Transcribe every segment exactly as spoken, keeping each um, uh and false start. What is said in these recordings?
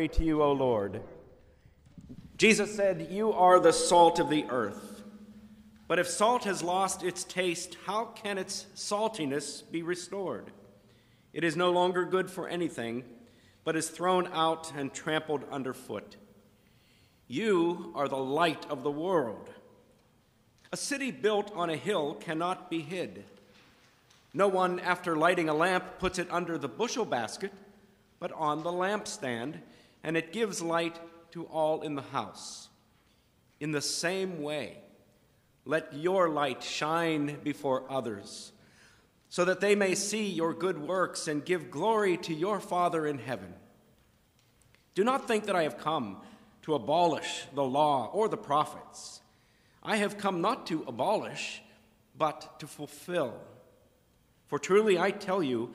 glory to you, O Lord. Jesus said, you are the salt of the earth. But if salt has lost its taste, how can its saltiness be restored? It is no longer good for anything, but is thrown out and trampled underfoot. You are the light of the world. A city built on a hill cannot be hid. No one, after lighting a lamp, puts it under the bushel basket, but on the lampstand, and it gives light to all in the house. In the same way, let your light shine before others, so that they may see your good works and give glory to your Father in heaven. Do not think that I have come to abolish the law or the prophets. I have come not to abolish, but to fulfill. For truly I tell you,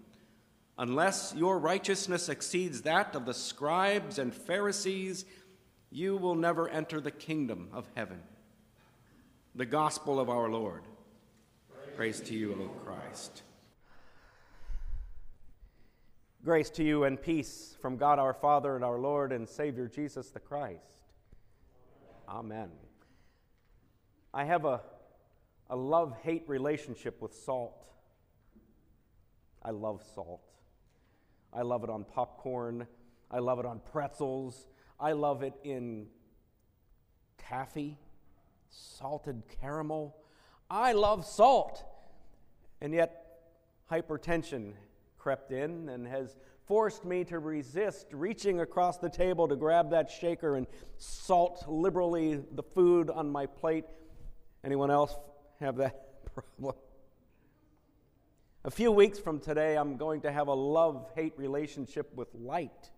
unless your righteousness exceeds that of the scribes and Pharisees, you will never enter the kingdom of heaven. The gospel of our Lord. Praise, Praise to you, O Christ. Grace to you and peace from God our Father and our Lord and Savior Jesus the Christ. Amen. I have a, a love-hate relationship with salt. I love salt. I love it on popcorn. I love it on pretzels. I love it in taffy, salted caramel. I love salt. And yet, hypertension crept in and has forced me to resist reaching across the table to grab that shaker and salt liberally the food on my plate. Anyone else have that problem? A few weeks from today, I'm going to have a love-hate relationship with light.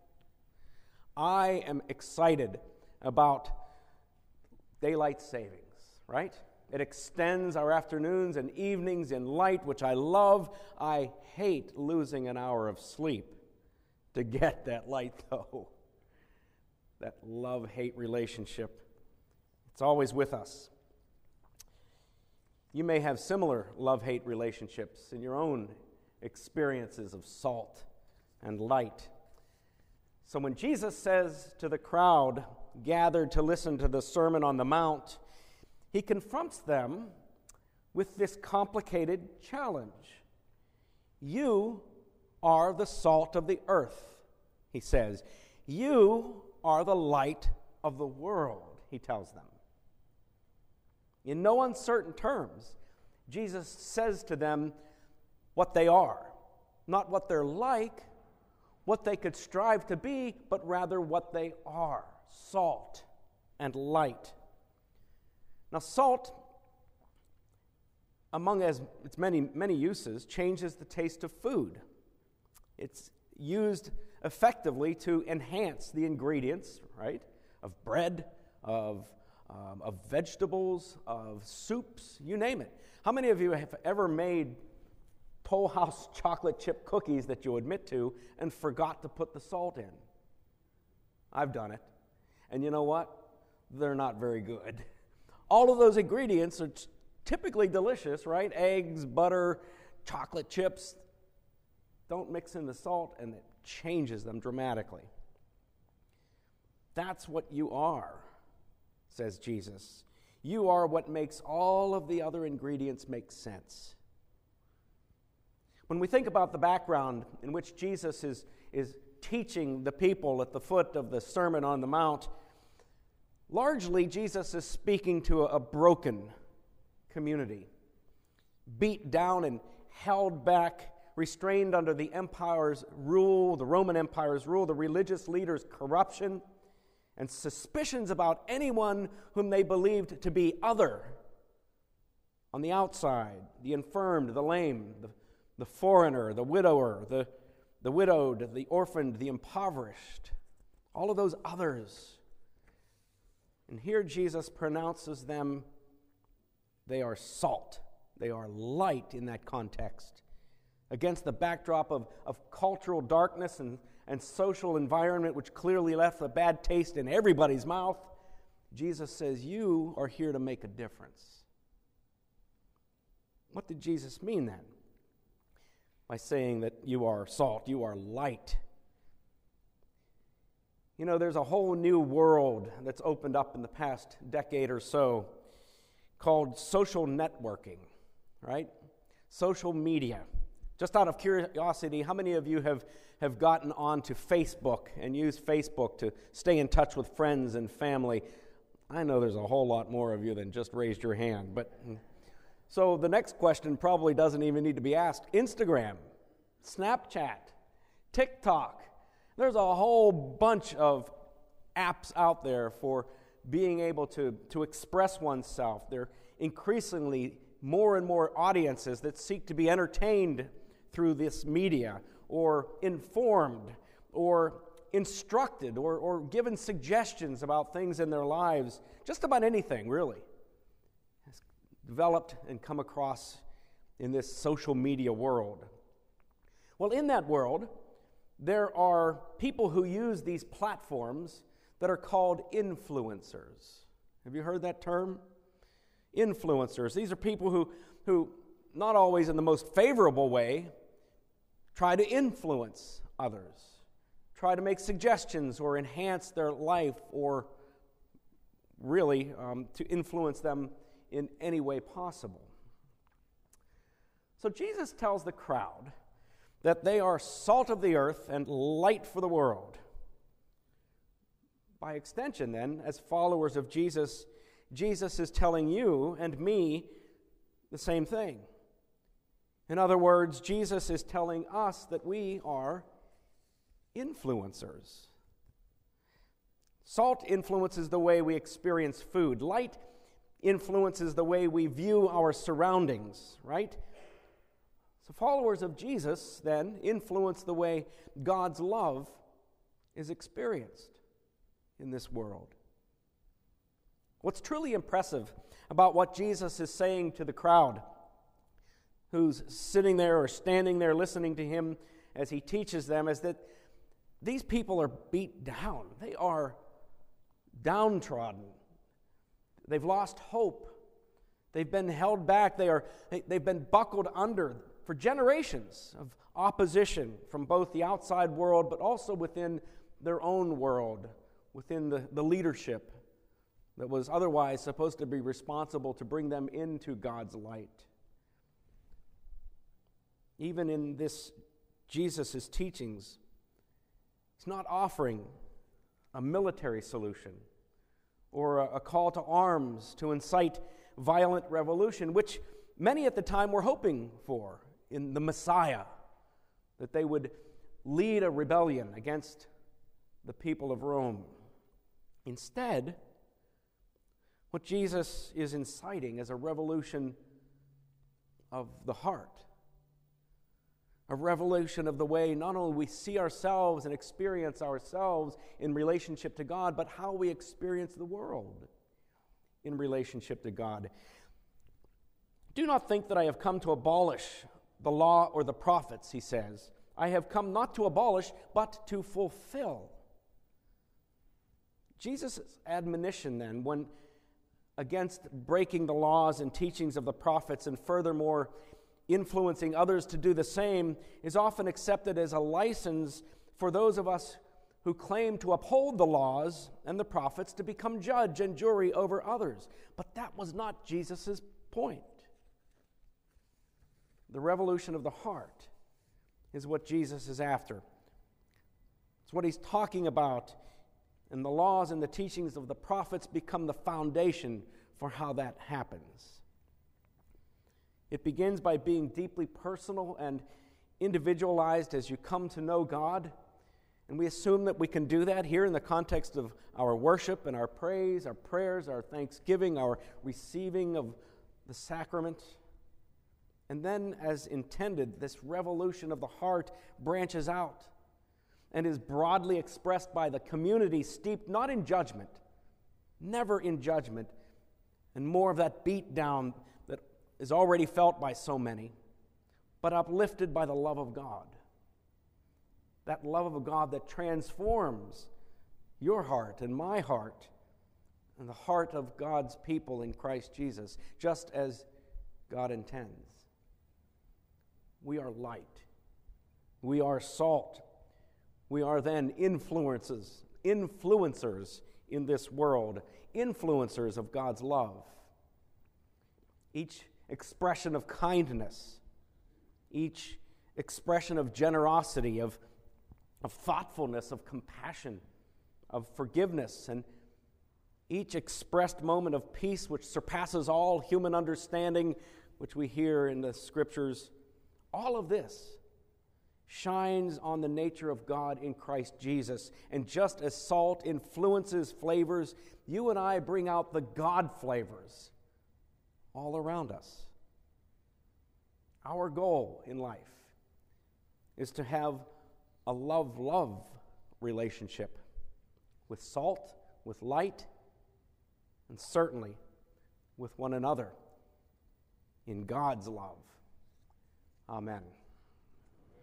I am excited about daylight savings, right? It extends our afternoons and evenings in light, which I love. I hate losing an hour of sleep to get that light, though. That love-hate relationship, it's always with us. You may have similar love-hate relationships in your own experiences of salt and light. So when Jesus says to the crowd gathered to listen to the Sermon on the Mount, he confronts them with this complicated challenge. You are the salt of the earth, he says. You are the light of the world, he tells them. In no uncertain terms, Jesus says to them what they are, not what they're like, what they could strive to be, but rather what they are, salt and light. Now, salt, among as its many, many uses, changes the taste of food. It's used effectively to enhance the ingredients, right, of bread, of Um, of vegetables, of soups, you name it. How many of you have ever made Toll House chocolate chip cookies that you admit to and forgot to put the salt in? I've done it. And you know what? They're not very good. All of those ingredients are t- typically delicious, right? Eggs, butter, chocolate chips. Don't mix in the salt, and it changes them dramatically. That's what you are, says Jesus. You are what makes all of the other ingredients make sense. When we think about the background in which Jesus is, is teaching the people at the foot of the Sermon on the Mount, largely Jesus is speaking to a, a broken community, beat down and held back, restrained under the empire's rule, the Roman Empire's rule, the religious leaders' corruption, and suspicions about anyone whom they believed to be other. On the outside, the infirmed, the lame, the, the foreigner, the widower, the, the widowed, the orphaned, the impoverished, all of those others. And here Jesus pronounces them, they are salt, they are light in that context. Against the backdrop of, of cultural darkness and, and social environment, which clearly left a bad taste in everybody's mouth, Jesus says, you are here to make a difference. What did Jesus mean then by saying that you are salt, you are light? You know, there's a whole new world that's opened up in the past decade or so called social networking, right? Social media. Just out of curiosity, how many of you have, have gotten onto Facebook and used Facebook to stay in touch with friends and family? I know there's a whole lot more of you than just raised your hand, but so the next question probably doesn't even need to be asked. Instagram, Snapchat, TikTok. There's a whole bunch of apps out there for being able to, to express oneself. There are increasingly more and more audiences that seek to be entertained through this media, or informed, or instructed, or, or given suggestions about things in their lives, just about anything, really. It's developed and come across in this social media world. Well, in that world, there are people who use these platforms that are called influencers. Have you heard that term? Influencers. These are people who, who, not always in the most favorable way, try to influence others, try to make suggestions or enhance their life, or really um, to influence them in any way possible. So Jesus tells the crowd that they are salt of the earth and light for the world. By extension, then, as followers of Jesus, Jesus is telling you and me the same thing. In other words, Jesus is telling us that we are influencers. Salt influences the way we experience food. Light influences the way we view our surroundings, right? So followers of Jesus, then, influence the way God's love is experienced in this world. What's truly impressive about what Jesus is saying to the crowd who's sitting there or standing there listening to him as he teaches them is that these people are beat down. They are downtrodden. They've lost hope. They've been held back. They are, they, they've been buckled under for generations of opposition from both the outside world, but also within their own world, within the, the leadership that was otherwise supposed to be responsible to bring them into God's light. Even in this Jesus' teachings, he's not offering a military solution or a, a call to arms to incite violent revolution, which many at the time were hoping for in the Messiah, that they would lead a rebellion against the people of Rome. Instead, what Jesus is inciting is a revolution of the heart, a revolution of the way not only we see ourselves and experience ourselves in relationship to God, but how we experience the world in relationship to God. Do not think that I have come to abolish the law or the prophets, he says. I have come not to abolish, but to fulfill. Jesus' admonition then, when against breaking the laws and teachings of the prophets and furthermore influencing others to do the same, is often accepted as a license for those of us who claim to uphold the laws and the prophets to become judge and jury over others. But that was not Jesus' point. The revolution of the heart is what Jesus is after. It's what he's talking about, and the laws and the teachings of the prophets become the foundation for how that happens. It begins by being deeply personal and individualized as you come to know God, and we assume that we can do that here in the context of our worship and our praise, our prayers, our thanksgiving, our receiving of the sacrament. And then, as intended, this revolution of the heart branches out and is broadly expressed by the community steeped not in judgment, never in judgment, and more of that beat down that is already felt by so many, but uplifted by the love of God. That love of God that transforms your heart and my heart and the heart of God's people in Christ Jesus, just as God intends. We are light. We are salt. We are then influences, influencers in this world, influencers of God's love. Each expression of kindness, each expression of generosity, of, of thoughtfulness, of compassion, of forgiveness, and each expressed moment of peace which surpasses all human understanding, which we hear in the Scriptures, all of this shines on the nature of God in Christ Jesus. And just as salt influences flavors, you and I bring out the God flavors all around us. Our goal in life is to have a love-love relationship with salt, with light, and certainly with one another in God's love. Amen.